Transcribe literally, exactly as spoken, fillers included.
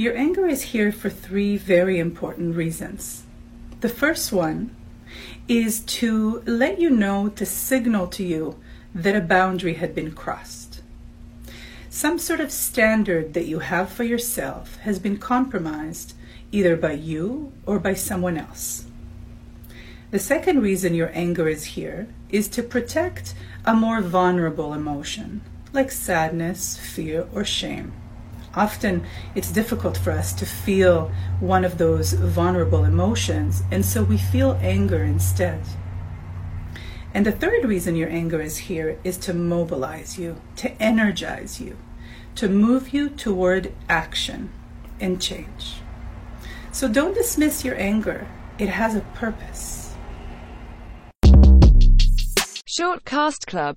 Your anger is here for three very important reasons. The first one is to let you know, to signal to you that a boundary had been crossed. Some sort of standard that you have for yourself has been compromised either by you or by someone else. The second reason your anger is here is to protect a more vulnerable emotion, like sadness, fear, or shame. Often it's difficult for us to feel one of those vulnerable emotions, and so we feel anger instead. And the third reason your anger is here is to mobilize you, to energize you, to move you toward action and change. So don't dismiss your anger. It has a purpose. Shortcast Club.